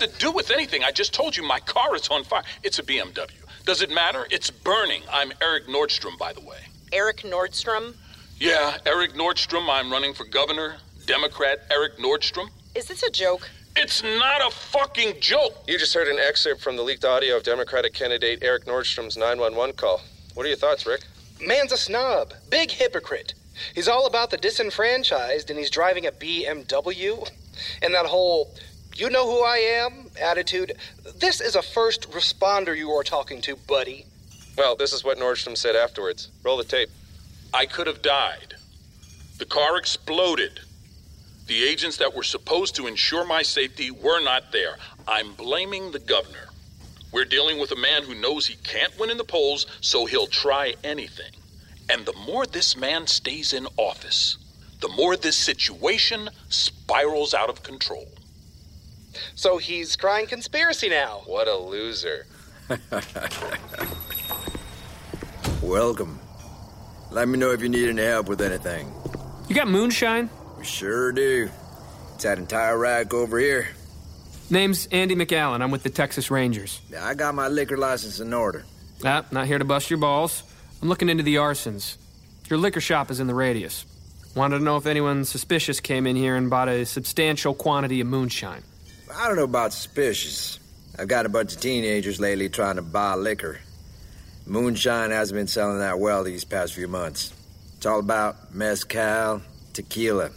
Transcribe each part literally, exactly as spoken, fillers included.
have to do with anything? I just told you my car is on fire. It's a B M W. Does it matter? It's burning. I'm Eric Nordstrom, by the way. Eric Nordstrom? Yeah, Eric Nordstrom. I'm running for governor. Democrat Eric Nordstrom. Is this a joke? It's not a fucking joke. You just heard an excerpt from the leaked audio of Democratic candidate Eric Nordstrom's nine one one call. What are your thoughts, Rick? Man's a snob. Big hypocrite. He's all about the disenfranchised, and he's driving a B M W. And that whole, you know who I am attitude. This is a first responder you are talking to, buddy. Well, this is what Nordstrom said afterwards. Roll the tape. I could have died. The car exploded. The agents that were supposed to ensure my safety were not there. I'm blaming the governor. We're dealing with a man who knows he can't win in the polls, so he'll try anything. And the more this man stays in office, the more this situation spirals out of control. So he's crying conspiracy now. What a loser. Welcome. Let me know if you need any help with anything. You got moonshine? We sure do. It's that entire rack over here. Name's Andy McAllen. I'm with the Texas Rangers. Yeah, I got my liquor license in order. Ah, not here to bust your balls. I'm looking into the arsons. Your liquor shop is in the radius. Wanted to know if anyone suspicious came in here and bought a substantial quantity of moonshine. I don't know about suspicious. I've got a bunch of teenagers lately trying to buy liquor. Moonshine hasn't been selling that well these past few months. It's all about mezcal, tequila,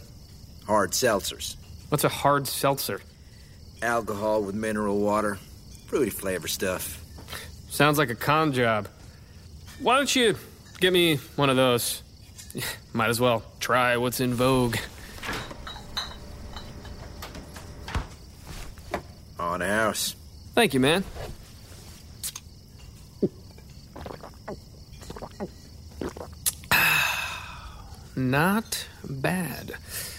hard seltzers. What's a hard seltzer? Alcohol with mineral water. Fruity flavor stuff. Sounds like a con job. Why don't you get me one of those? Might as well try what's in vogue. On the house. Thank you, man. Not bad.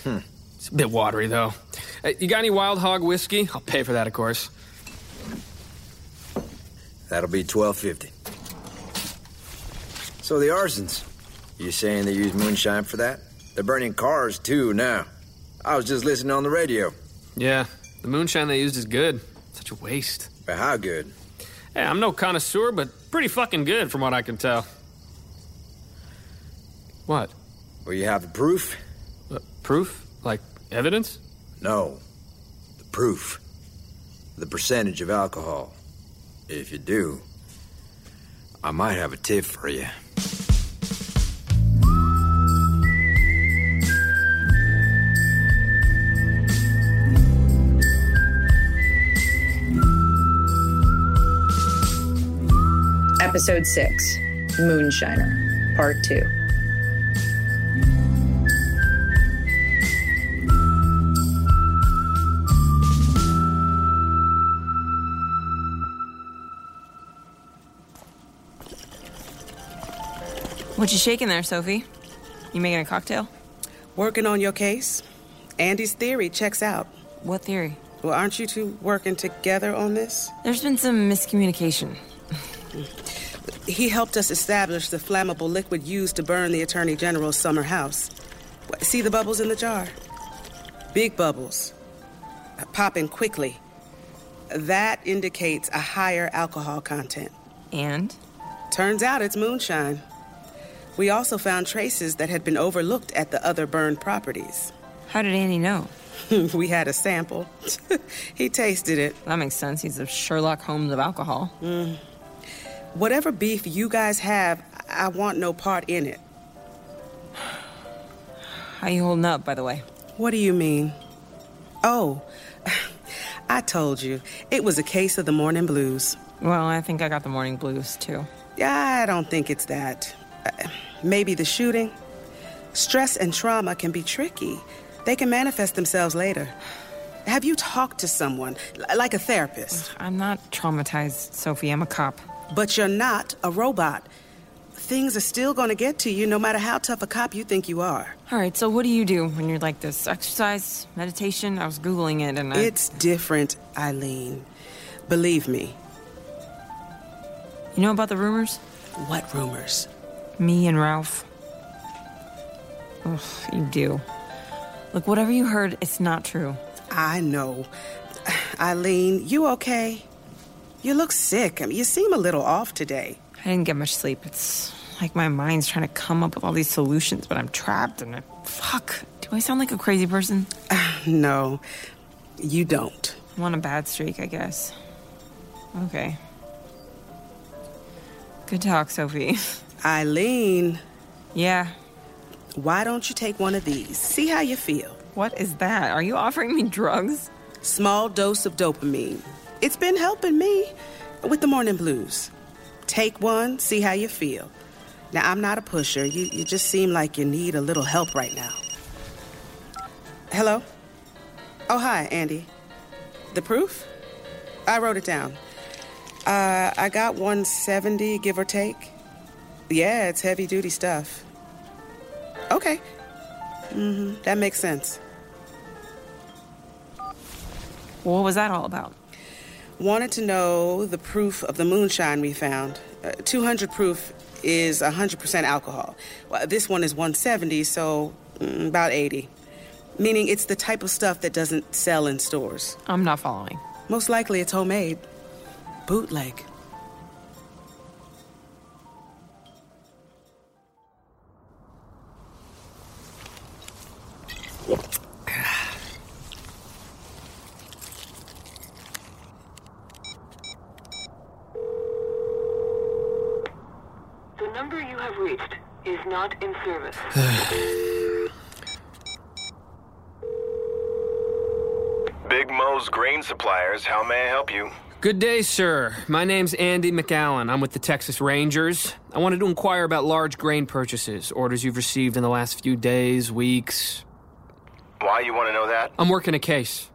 Hmm. It's a bit watery, though. Hey, you got any Wild Hog whiskey? I'll pay for that, of course. That'll be twelve fifty. So the arsons. You saying they use moonshine for that? They're burning cars, too, now. I was just listening on the radio. Yeah, the moonshine they used is good. Such a waste. But how good? Hey, I'm no connoisseur, but pretty fucking good from what I can tell. What? Well, you have the proof. Uh, proof? Like evidence? No. The proof. The percentage of alcohol. If you do, I might have a tip for you. Episode six, Moonshiner, Part two. What you shaking there, Sophie? You making a cocktail? Working on your case. Andy's theory checks out. What theory? Well, aren't you two working together on this? There's been some miscommunication. He helped us establish the flammable liquid used to burn the Attorney General's summer house. See the bubbles in the jar? Big bubbles. Popping quickly. That indicates a higher alcohol content. And? Turns out it's moonshine. We also found traces that had been overlooked at the other burned properties. How did Andy know? We had a sample. He tasted it. That makes sense. He's the Sherlock Holmes of alcohol. Mm. Whatever beef you guys have, I want no part in it. How you holding up, by the way? What do you mean? Oh, I told you. It was a case of the morning blues. Well, I think I got the morning blues, too. I don't think it's that. Uh, maybe the shooting. Stress and trauma can be tricky. They can manifest themselves later. Have you talked to someone, l- like a therapist? I'm not traumatized, Sophie. I'm a cop. But you're not a robot. Things are still going to get to you no matter how tough a cop you think you are. All right, so what do you do when you're like this? Exercise, meditation? I was Googling it and I... It's different, Eileen. Believe me. You know about the rumors? What rumors? Me and Ralph. Ugh, you do. Look, whatever you heard, it's not true. I know. Eileen, you okay? You look sick. I mean, you seem a little off today. I didn't get much sleep. It's like my mind's trying to come up with all these solutions, but I'm trapped and I... Fuck. Do I sound like a crazy person? Uh, no, you don't. I'm on a bad streak, I guess. Okay. Good talk, Sophie. Eileen. Yeah? Why don't you take one of these? See how you feel. What is that? Are you offering me drugs? Small dose of dopamine. It's been helping me with the morning blues. Take one, see how you feel. Now, I'm not a pusher. You, you just seem like you need a little help right now. Hello? Oh, hi, Andy. The proof? I wrote it down. Uh, I got one seventy, give or take. Yeah, it's heavy-duty stuff. Okay. Mm-hmm. That makes sense. What was that all about? Wanted to know the proof of the moonshine we found. Uh, two hundred proof is one hundred percent alcohol. Well, this one is one seventy, so mm, about eighty. Meaning it's the type of stuff that doesn't sell in stores. I'm not following. Most likely it's homemade. Bootleg. The number you have reached is not in service. Big Moe's Grain Suppliers, how may I help you? Good day, sir. My name's Andy McAllen. I'm with the Texas Rangers. I wanted to inquire about large grain purchases, orders you've received in the last few days, weeks. Why you want to know that? I'm working a case.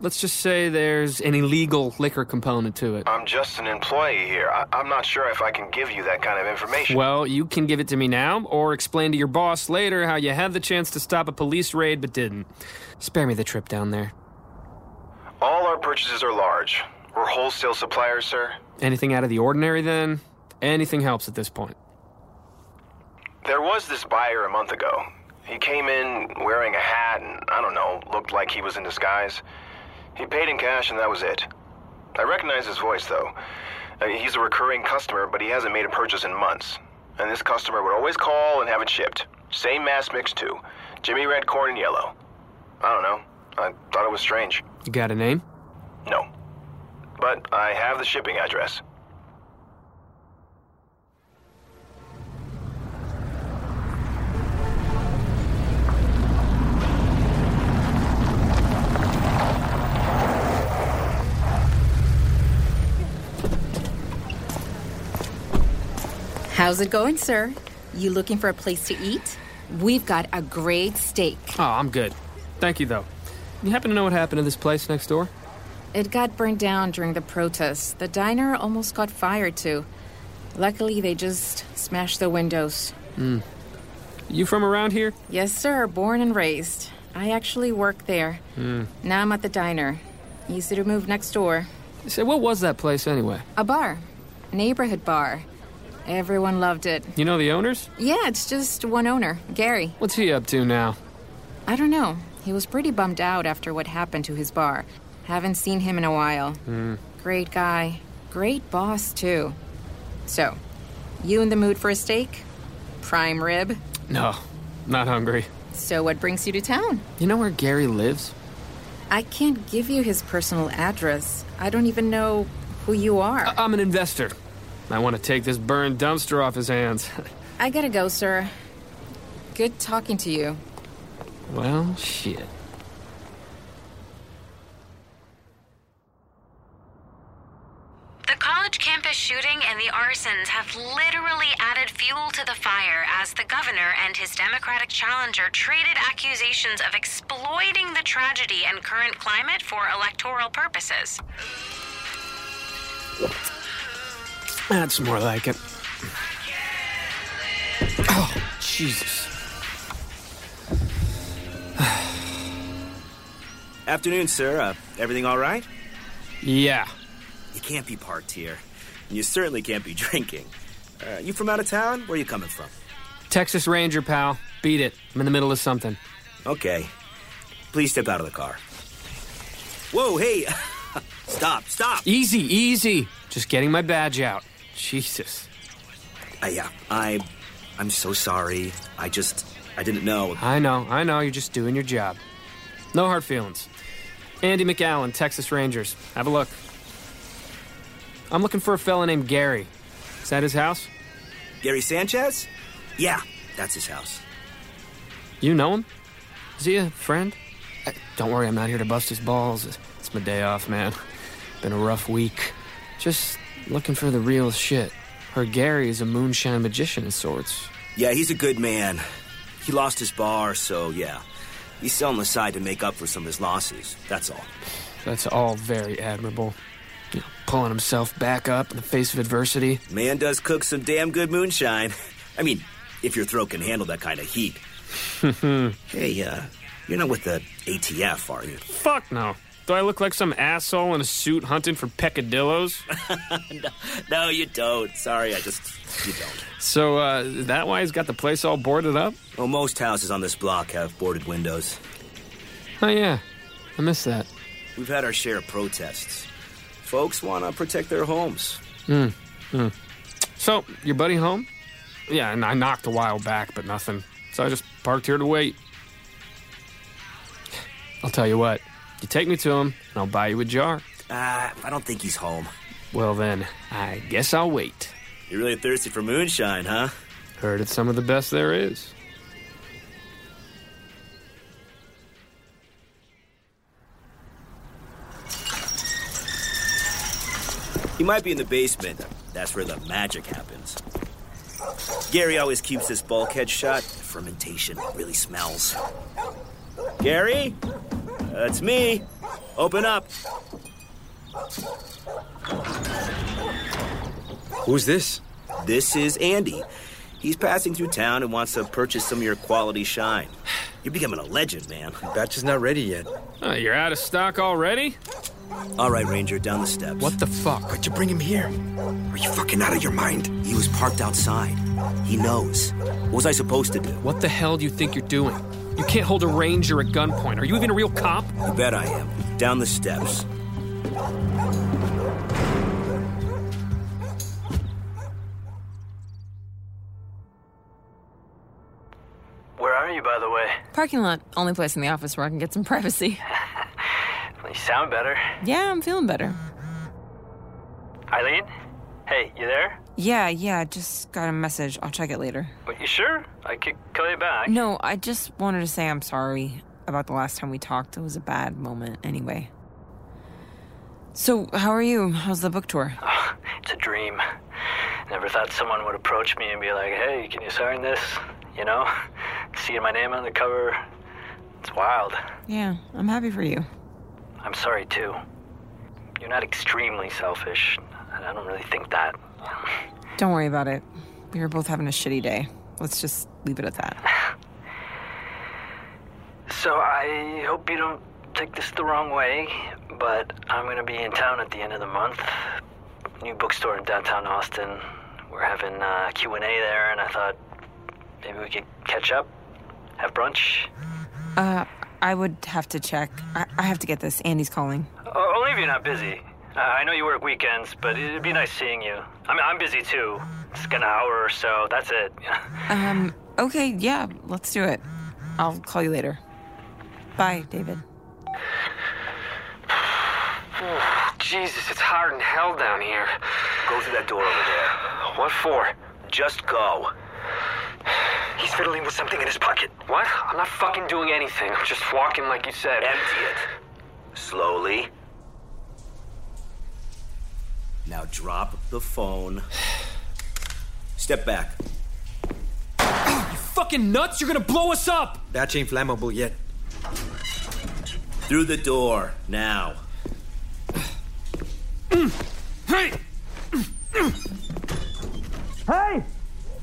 Let's just say there's an illegal liquor component to it. I'm just an employee here. I- I'm not sure if I can give you that kind of information. Well, you can give it to me now, or explain to your boss later how you had the chance to stop a police raid but didn't. Spare me the trip down there. All our purchases are large. We're wholesale suppliers, sir. Anything out of the ordinary, then? Anything helps at this point. There was this buyer a month ago. He came in wearing a hat and, I don't know, looked like he was in disguise. He paid in cash and that was it. I recognize his voice, though. I mean, he's a recurring customer, but he hasn't made a purchase in months. And this customer would always call and have it shipped. Same mass mix, too. Jimmy Red, corn, and yellow. I don't know. I thought it was strange. You got a name? No. But I have the shipping address. How's it going, sir? You looking for a place to eat? We've got a great steak. Oh, I'm good. Thank you, though. You happen to know what happened to this place next door? It got burned down during the protests. The diner almost caught fire, too. Luckily, they just smashed the windows. Mm. You from around here? Yes, sir. Born and raised. I actually work there. Mm. Now I'm at the diner. Easy to move next door. So what was that place, anyway? A bar. Neighborhood bar. Everyone loved it. You know the owners? Yeah, it's just one owner, Gary. What's he up to now? I don't know. He was pretty bummed out after what happened to his bar. Haven't seen him in a while. Mm. Great guy. Great boss, too. So, you in the mood for a steak? Prime rib? No, not hungry. So what brings you to town? You know where Gary lives? I can't give you his personal address. I don't even know who you are. I- I'm an investor. I want to take this burned dumpster off his hands. I gotta go, sir. Good talking to you. Well, shit. Campus shooting and the arsons have literally added fuel to the fire as the governor and his Democratic challenger traded accusations of exploiting the tragedy and current climate for electoral purposes. That's more like it. Oh, Jesus. Afternoon, sir. Uh, everything all right? Yeah. You can't be parked here. You certainly can't be drinking. Uh, you from out of town? Where are you coming from? Texas Ranger, pal. Beat it. I'm in the middle of something. Okay. Please step out of the car. Whoa, hey. Stop, stop. Easy, easy. Just getting my badge out. Jesus. Uh, yeah, I, I'm so sorry. I just, I didn't know. I know, I know. You're just doing your job. No hard feelings. Andy McAllen, Texas Rangers. Have a look. I'm looking for a fella named Gary. Is that his house? Gary Sanchez? Yeah, that's his house. You know him? Is he a friend? I, don't worry, I'm not here to bust his balls. It's my day off, man. Been a rough week. Just looking for the real shit. Her Gary is a moonshine magician of sorts. Yeah, he's a good man. He lost his bar, so yeah. He's selling the side to make up for some of his losses. That's all. That's all very admirable. You know, pulling himself back up in the face of adversity. Man does cook some damn good moonshine. I mean, if your throat can handle that kind of heat. Hey, uh, you're not with the A T F, are you? Fuck no. Do I look like some asshole in a suit hunting for peccadillos? no, no, you don't. Sorry, I just... You don't. So, uh, is that why he's got the place all boarded up? Well, most houses on this block have boarded windows. Oh, yeah. I miss that. We've had our share of protests. Folks want to protect their homes. Hmm. Mm. So, your buddy home? Yeah, and I knocked a while back, but nothing. So I just parked here to wait. I'll tell you what. You take me to him, and I'll buy you a jar. Uh, I don't think he's home. Well, then, I guess I'll wait. You're really thirsty for moonshine, huh? Heard it's some of the best there is. He might be in the basement. That's where the magic happens. Gary always keeps this bulkhead shut. Fermentation really smells. Gary? That's me. Open up. Who's this? This is Andy. He's passing through town and wants to purchase some of your quality shine. You're becoming a legend, man. The batch is not ready yet. Oh, you're out of stock already? All right, Ranger, down the steps. What the fuck? Why'd you bring him here? Are you fucking out of your mind? He was parked outside. He knows. What was I supposed to do? What the hell do you think you're doing? You can't hold a ranger at gunpoint. Are you even a real cop? You bet I am. Down the steps. Where are you, by the way? Parking lot. Only place in the office where I can get some privacy. You sound better. Yeah, I'm feeling better. Eileen? Hey, you there? Yeah, yeah, just got a message. I'll check it later. Wait, you sure? I could call you back. No, I just wanted to say I'm sorry about the last time we talked. It was a bad moment anyway. So, how are you? How's the book tour? Oh, it's a dream. Never thought someone would approach me and be like, hey, can you sign this? You know? Seeing my name on the cover. It's wild. Yeah, I'm happy for you. I'm sorry, too. You're not extremely selfish. I don't really think that. Don't worry about it. We were both having a shitty day. Let's just leave it at that. So I hope you don't take this the wrong way, but I'm going to be in town at the end of the month. New bookstore in downtown Austin. We're having uh, Q and A there, and I thought maybe we could catch up, have brunch. Uh... I would have to check. I, I have to get this. Andy's calling. Oh, only if you're not busy. Uh, I know you work weekends, but it'd be nice seeing you. I mean, I'm busy, too. It's like an hour or so. That's it. um, okay, yeah, let's do it. I'll call you later. Bye, David. Oh, Jesus, it's hotter than hell down here. Go through that door over there. What for? Just go. He's fiddling with something in his pocket. What? I'm not fucking doing anything. I'm just walking like you said. Empty it. Slowly. Now drop the phone. Step back. You fucking nuts? You're gonna blow us up! Batch ain't flammable yet. Through the door, now. Hey! Hey!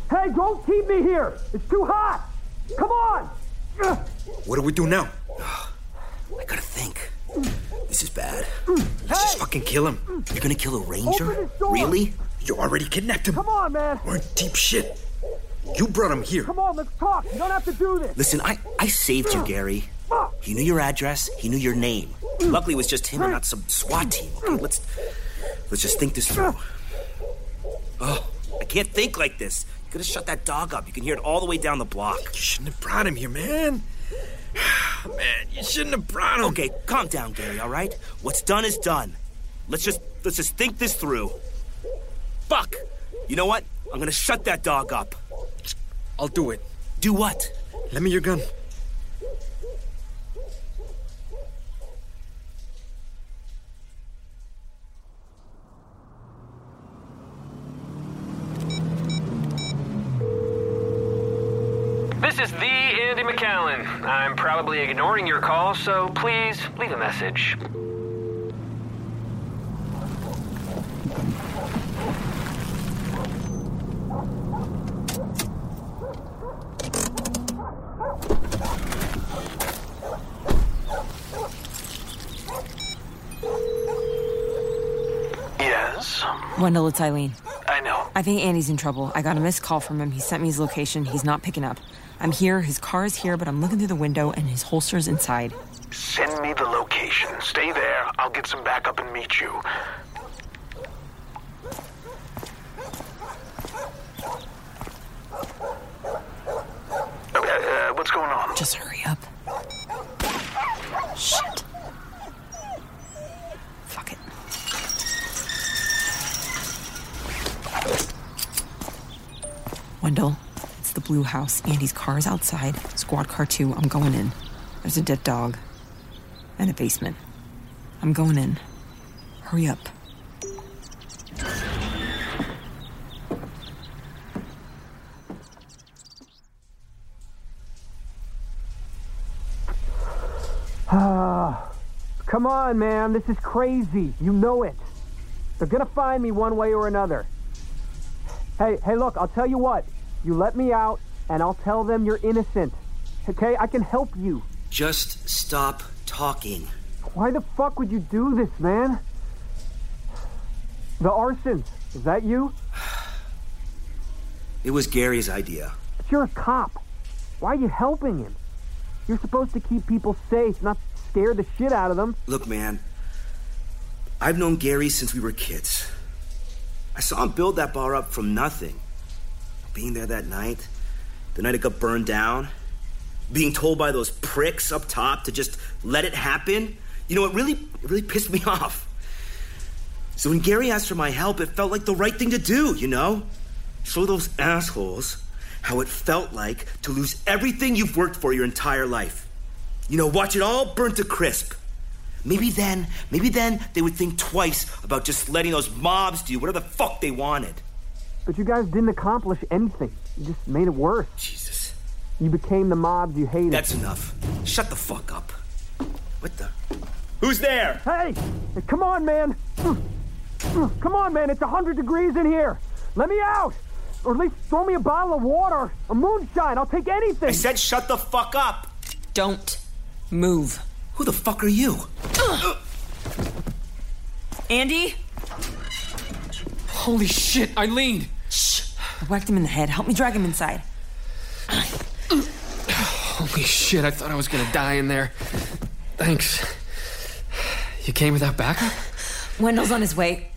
Hey, don't keep me here! It's too hot! Come on! What do we do now? I gotta think. This is bad. Let's hey. just fucking kill him. You're gonna kill a ranger? Really? You already kidnapped him. Come on, man! We're in deep shit. You brought him here. Come on, let's talk. You don't have to do this. Listen, I, I saved you, Gary. He knew your address. He knew your name. Luckily, it was just him and not some SWAT team. Okay, let's let's just think this through. Oh, I can't think like this. You could have shut that dog up. You can hear it all the way down the block. You shouldn't have brought him here, man. Man, you shouldn't have brought him. Okay, calm down, Gary, all right? What's done is done. Let's just let's just think this through. Fuck! You know what? I'm gonna shut that dog up. I'll do it. Do what? Lend me your gun. This is the Andy McAllen. I'm probably ignoring your call, so please leave a message. Wendell, it's Eileen. I know. I think Andy's in trouble. I got a missed call from him. He sent me his location. He's not picking up. I'm here. His car is here, but I'm looking through the window, and his holster's inside. Send me the location. Stay there. I'll get some backup and meet you. Okay, uh, what's going on? Just hurry up. Shit. Fuck it. Wendell, it's the blue house. Andy's car is outside. Squad car two. I'm going in. There's a dead dog. And a basement. I'm going in. Hurry up. Ah, come on, man. This is crazy. You know it. They're gonna find me one way or another. Hey, hey, look, I'll tell you what. You let me out, and I'll tell them you're innocent. Okay? I can help you. Just stop talking. Why the fuck would you do this, man? The arson. Is that you? It was Gary's idea. But you're a cop. Why are you helping him? You're supposed to keep people safe, not scare the shit out of them. Look, man. I've known Gary since we were kids. I saw him build that bar up from nothing. Being there that night, the night it got burned down, being told by those pricks up top to just let it happen, you know, it really, it really pissed me off. So when Gary asked for my help, it felt like the right thing to do, you know? Show those assholes how it felt like to lose everything you've worked for your entire life. You know, watch it all burn to crisp. Maybe then, maybe then they would think twice about just letting those mobs do whatever the fuck they wanted. But you guys didn't accomplish anything. You just made it worse. Jesus. You became the mobs you hated. That's enough. Shut the fuck up. What the? Who's there? Hey! Come on, man! Come on, man! It's one hundred degrees in here! Let me out! Or at least throw me a bottle of water, a moonshine, I'll take anything! I said shut the fuck up! Don't move. Who the fuck are you? Uh. Andy? Holy shit, Eileen! Shh! I whacked him in the head. Help me drag him inside. Uh. Holy shit, I thought I was gonna die in there. Thanks. You came without backup? Wendell's on his way.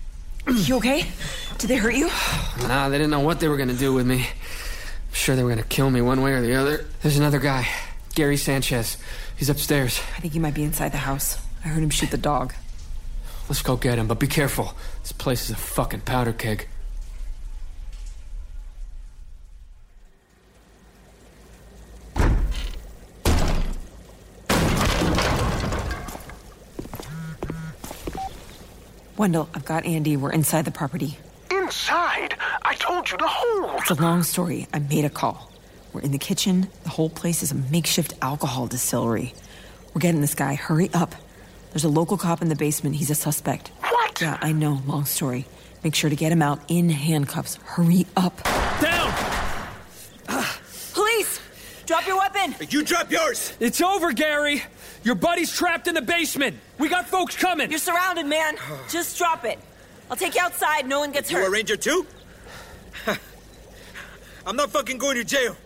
You okay? Did they hurt you? Nah, they didn't know what they were gonna do with me. I'm sure they were gonna kill me one way or the other. There's another guy. Gary Sanchez. He's upstairs. I think he might be inside the house. I heard him shoot the dog. Let's go get him, but be careful. This place is a fucking powder keg. Wendell, I've got Andy. We're inside the property. Inside? I told you to hold. It's a long story. I made a call. We're in the kitchen. The whole place is a makeshift alcohol distillery. We're getting this guy. Hurry up. There's a local cop in the basement. He's a suspect. What? Yeah, I know. Long story. Make sure to get him out in handcuffs. Hurry up. Down! Police! Drop your weapon! You drop yours! It's over, Gary! Your buddy's trapped in the basement! We got folks coming! You're surrounded, man. Just drop it. I'll take you outside. No one gets hurt. You a ranger, too? I'm not fucking going to jail.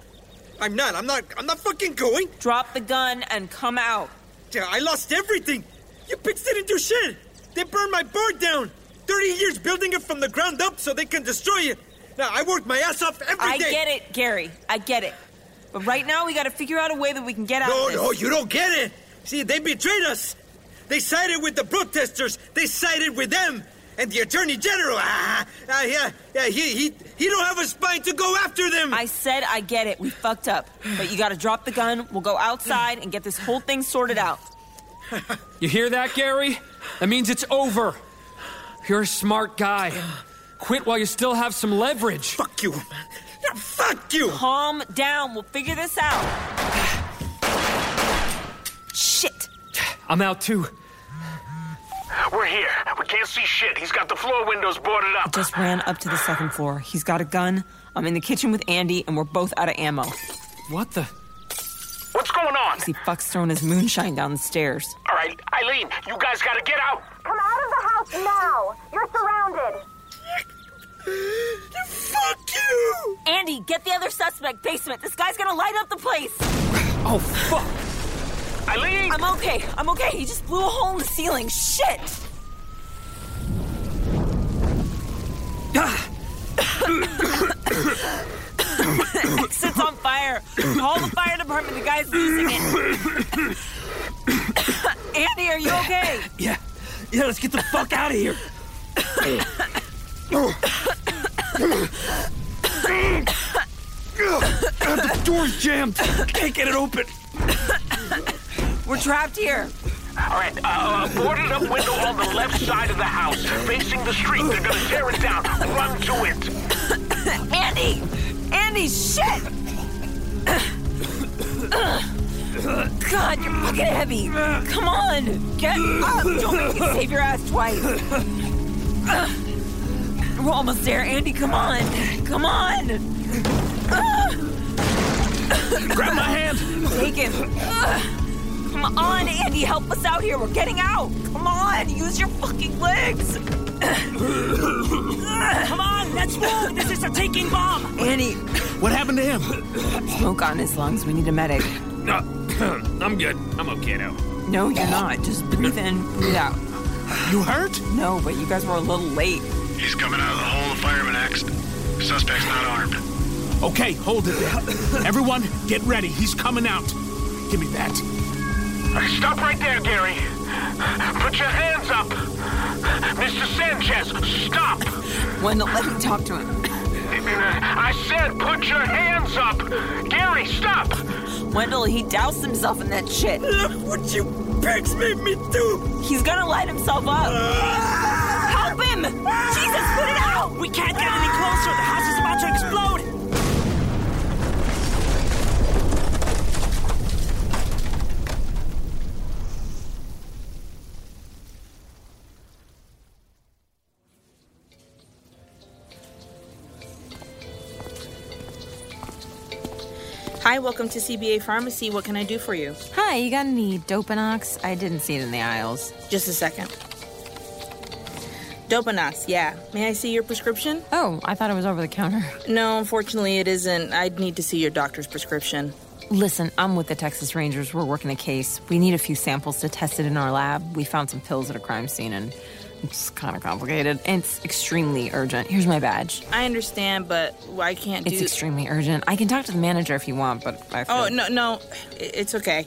I'm not, I'm not, I'm not fucking going. Drop the gun and come out. Yeah, I lost everything. You pigs didn't do shit! They burned my barn down! thirty years building it from the ground up so they can destroy it! Now, I worked my ass off every I day! I get it, Gary. I get it. But right now, we gotta figure out a way that we can get out no, of this. No, no, you don't get it! See, they betrayed us! They sided with the protesters! They sided with them! And the Attorney General, ah, ah, yeah, yeah, he, he, he don't have a spine to go after them. I said I get it. We fucked up. But you gotta drop the gun. We'll go outside and get this whole thing sorted out. You hear that, Gary? That means it's over. You're a smart guy. Quit while you still have some leverage. Fuck you, man. Yeah, fuck you. Calm down. We'll figure this out. Shit. I'm out, too. We're here. We can't see shit. He's got the floor windows boarded up. I just ran up to the second floor. He's got a gun. I'm in the kitchen with Andy, and we're both out of ammo. What the... What's going on? I see Buck's throwing his moonshine down the stairs. All right, Eileen, you guys gotta get out. Come out of the house now. You're surrounded. Fuck you! Andy, get the other suspect. Basement. This guy's gonna light up the place. Oh, fuck. Eileen! I'm okay. I'm okay. He just blew a hole in the ceiling. Shit! Exit's on fire. Call the fire department. The guy's losing it. Andy, are you okay? Yeah. Yeah, let's get the fuck out of here. The door's jammed. Can't get it open. We're trapped here. All right, uh, boarded up window on the left side of the house, facing the street. They're gonna tear it down. Run to it. Andy! Andy, shit! God, you're fucking heavy. Come on, get up. Don't make me save your ass twice. We're almost there, Andy. Come on, come on. Grab my hand. Take him. Come on, Andy, help us out here. We're getting out. Come on, use your fucking legs. Come on, let's move. This is a ticking bomb. Andy. What happened to him? Smoke on his lungs. We need a medic. No, I'm good. I'm okay now. No, you're not. Just breathe in, breathe out. You hurt? No, but you guys were a little late. He's coming out of the hole. The fireman axed. Suspect's not armed. Okay, hold it there. Everyone, get ready. He's coming out. Give me that. Stop right there, Gary. Put your hands up. Mister Sanchez, stop. Wendell, let me talk to him. I said put your hands up. Gary, stop. Wendell, he doused himself in that shit. Look what you pigs made me do. He's gonna light himself up. Uh, Help him. Uh, Jesus, put it out. We can't get any closer. The house is about to explode. Hi, welcome to C B A Pharmacy. What can I do for you? Hi, you got any Dopinox? I didn't see it in the aisles. Just a second. Dopinox, yeah. May I see your prescription? Oh, I thought it was over the counter. No, unfortunately it isn't. I'd need to see your doctor's prescription. Listen, I'm with the Texas Rangers. We're working a case. We need a few samples to test it in our lab. We found some pills at a crime scene, and it's kind of complicated. And it's extremely urgent. Here's my badge. I understand, but I can't do... It's extremely urgent. I can talk to the manager if you want, but I feel... Oh, no, no. It's okay.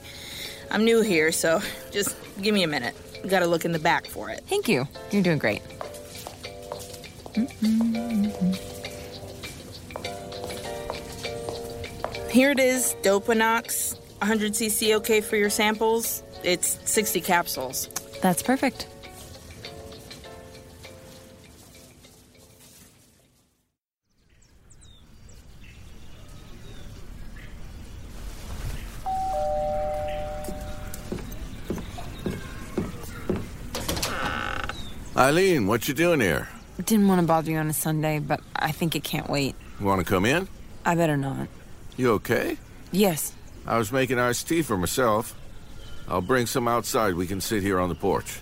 I'm new here, so just give me a minute. You gotta look in the back for it. Thank you. You're doing great. Mm-mm, mm-mm. Here it is, Dopinox. one hundred c c okay for your samples. It's sixty capsules. That's perfect. Eileen, what you doing here? Didn't want to bother you on a Sunday, but I think it can't wait. You want to come in? I better not. You okay? Yes. I was making iced tea for myself. I'll bring some outside. We can sit here on the porch.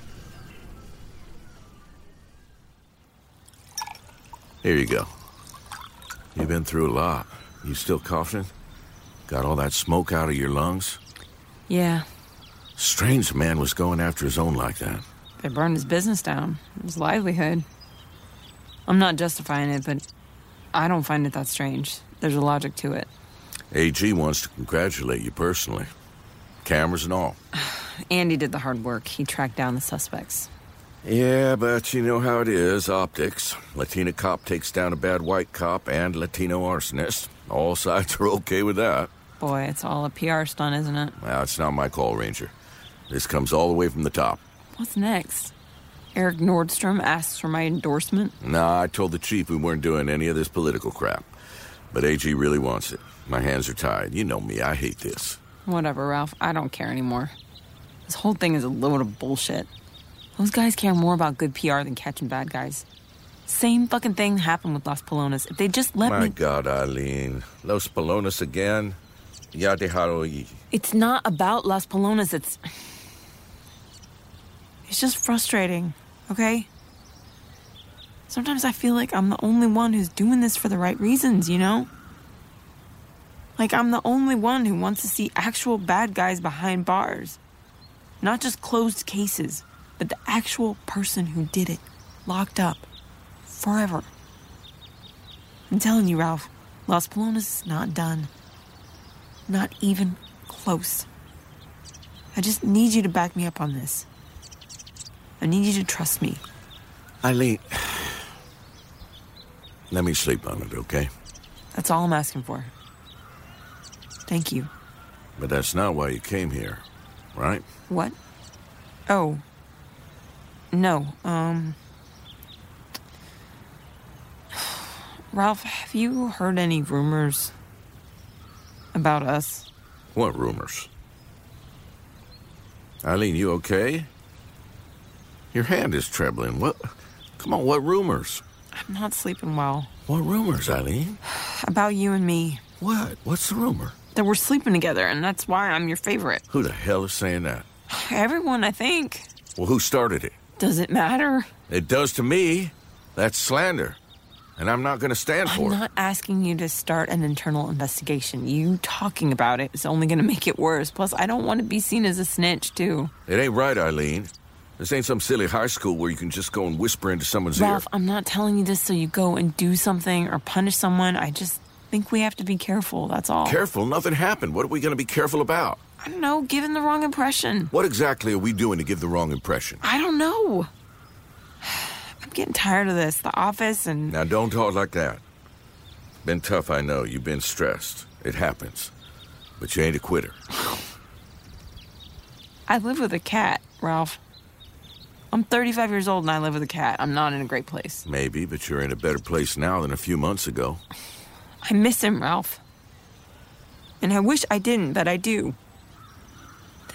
Here you go. You've been through a lot. You still coughing? Got all that smoke out of your lungs? Yeah. Strange man was going after his own like that. They burned his business down, his livelihood. I'm not justifying it, but I don't find it that strange. There's a logic to it. A G wants to congratulate you personally. Cameras and all. Andy did the hard work. He tracked down the suspects. Yeah, but you know how it is. Optics. Latina cop takes down a bad white cop and Latino arsonist. All sides are okay with that. Boy, it's all a P R stunt, isn't it? Well, it's not my call, Ranger. This comes all the way from the top. What's next? Eric Nordstrom asks for my endorsement? Nah, I told the chief we weren't doing any of this political crap. But A G really wants it. My hands are tied. You know me. I hate this. Whatever, Ralph. I don't care anymore. This whole thing is a load of bullshit. Those guys care more about good P R than catching bad guys. Same fucking thing happened with Las Palonas. If they just let my me... My God, Eileen. Las Palonas again? Ya dejaron ir. It's not about Las Palonas. It's... It's just frustrating, okay? Sometimes I feel like I'm the only one who's doing this for the right reasons, you know? Like, I'm the only one who wants to see actual bad guys behind bars. Not just closed cases, but the actual person who did it. Locked up. Forever. I'm telling you, Ralph, Las Palomas is not done. Not even close. I just need you to back me up on this. I need you to trust me. Eileen, let me sleep on it, okay? That's all I'm asking for. Thank you. But that's not why you came here, right? What? Oh. No, um... Ralph, have you heard any rumors about us? What rumors? Eileen, you okay? Your hand is trembling. What? Come on, what rumors? I'm not sleeping well. What rumors, Eileen? About you and me. What? What's the rumor? That we're sleeping together, and that's why I'm your favorite. Who the hell is saying that? Everyone, I think. Well, who started it? Does it matter? It does to me. That's slander. And I'm not going to stand for it. I'm not asking you to start an internal investigation. You talking about it is only going to make it worse. Plus, I don't want to be seen as a snitch, too. It ain't right, Eileen. This ain't some silly high school where you can just go and whisper into someone's Ralph, ear. Ralph, I'm not telling you this so you go and do something or punish someone. I just think we have to be careful, that's all. Careful? Nothing happened. What are we going to be careful about? I don't know. Giving the wrong impression. What exactly are we doing to give the wrong impression? I don't know. I'm getting tired of this. The office and... Now, don't talk like that. Been tough, I know. You've been stressed. It happens. But you ain't a quitter. I live with a cat, Ralph. I'm thirty-five years old and I live with a cat. I'm not in a great place. Maybe, but you're in a better place now than a few months ago. I miss him, Ralph. And I wish I didn't, but I do.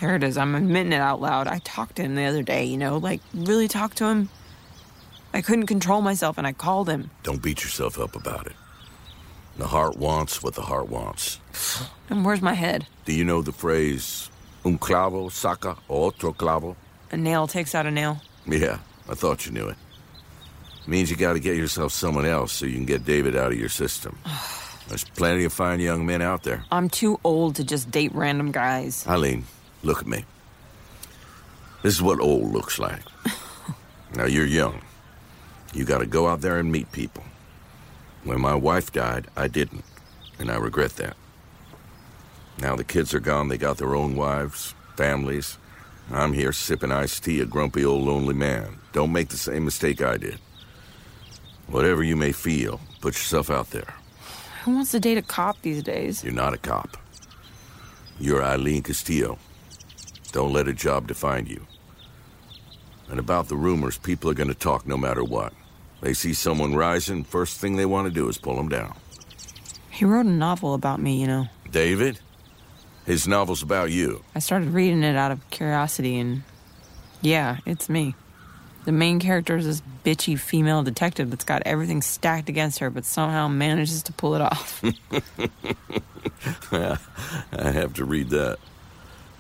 There it is. I'm admitting it out loud. I talked to him the other day, you know, like, really talked to him. I couldn't control myself, and I called him. Don't beat yourself up about it. The heart wants what the heart wants. And where's my head? Do you know the phrase, un clavo saca otro clavo? A nail takes out a nail. Yeah, I thought you knew it. It means you got to get yourself someone else so you can get David out of your system. There's plenty of fine young men out there. I'm too old to just date random guys. Eileen, look at me. This is what old looks like. Now, you're young. You gotta go out there and meet people. When my wife died, I didn't, and I regret that. Now the kids are gone, they got their own wives, families. I'm here sipping iced tea, a grumpy old lonely man. Don't make the same mistake I did. Whatever you may feel, put yourself out there. Who wants to date a cop these days? You're not a cop. You're Eileen Castillo. Don't let a job define you. And about the rumors, people are gonna talk no matter what. They see someone rising, first thing they want to do is pull him down. He wrote a novel about me, you know. David? His novel's about you. I started reading it out of curiosity, and yeah, it's me. The main character is this bitchy female detective that's got everything stacked against her, but somehow manages to pull it off. I have to read that.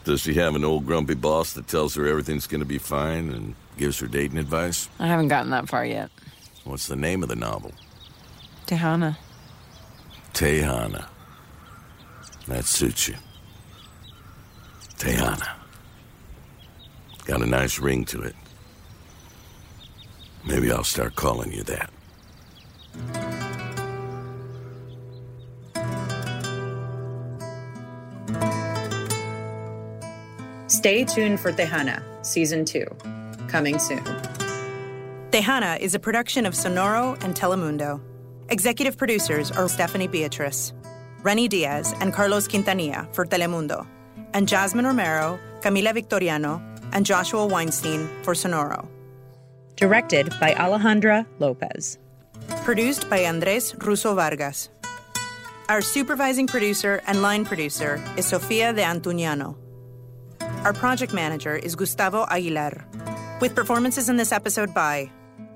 Does she have an old grumpy boss that tells her everything's going to be fine and gives her dating advice? I haven't gotten that far yet. What's the name of the novel? Tejana. Tejana. That suits you. Tejana. Got a nice ring to it. Maybe I'll start calling you that. Stay tuned for Tejana, Season two, coming soon. Tejana is a production of Sonoro and Telemundo. Executive producers are Stephanie Beatrice, Renny Diaz, and Carlos Quintanilla for Telemundo, and Jasmine Romero, Camila Victoriano, and Joshua Weinstein for Sonoro. Directed by Alejandra Lopez. Produced by Andres Russo-Vargas. Our supervising producer and line producer is Sofia de Antuniano. Our project manager is Gustavo Aguilar, with performances in this episode by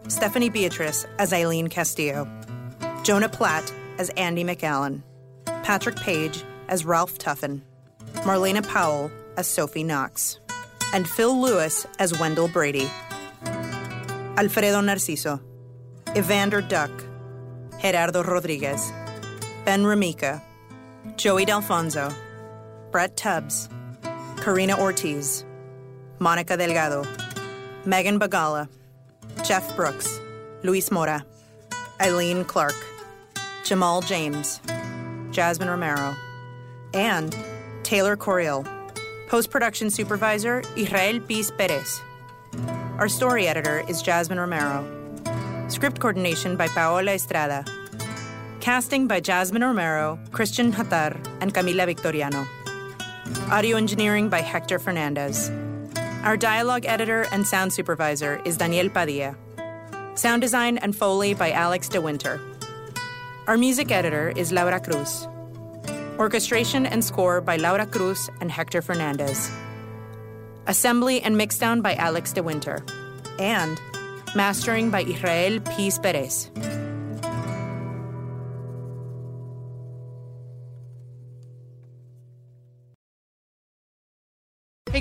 Stephanie Beatrice as Eileen Castillo, Jonah Platt as Andy McAllen, Patrick Page as Ralph Tuffin, Marlena Powell as Sophie Knox, and Phil Lewis as Wendell Brady. Alfredo Narciso, Evander Duck, Gerardo Rodriguez, Ben Ramica, Joey D'Alfonso, Brett Tubbs, Karina Ortiz, Monica Delgado, Megan Bagala, Jeff Brooks, Luis Mora, Eileen Clark, Jamal James, Jasmine Romero, and Taylor Coriel, post-production supervisor Israel Piz Perez. Our story editor is Jasmine Romero. Script coordination by Paola Estrada. Casting by Jasmine Romero, Christian Hatar, and Camila Victoriano. Audio engineering by Hector Fernandez. Our dialogue editor and sound supervisor is Daniel Padilla. Sound design and Foley by Alex De Winter. Our music editor is Laura Cruz. Orchestration and score by Laura Cruz and Hector Fernandez. Assembly and mixdown by Alex De Winter. And mastering by Israel Piz Perez. Hey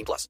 plus.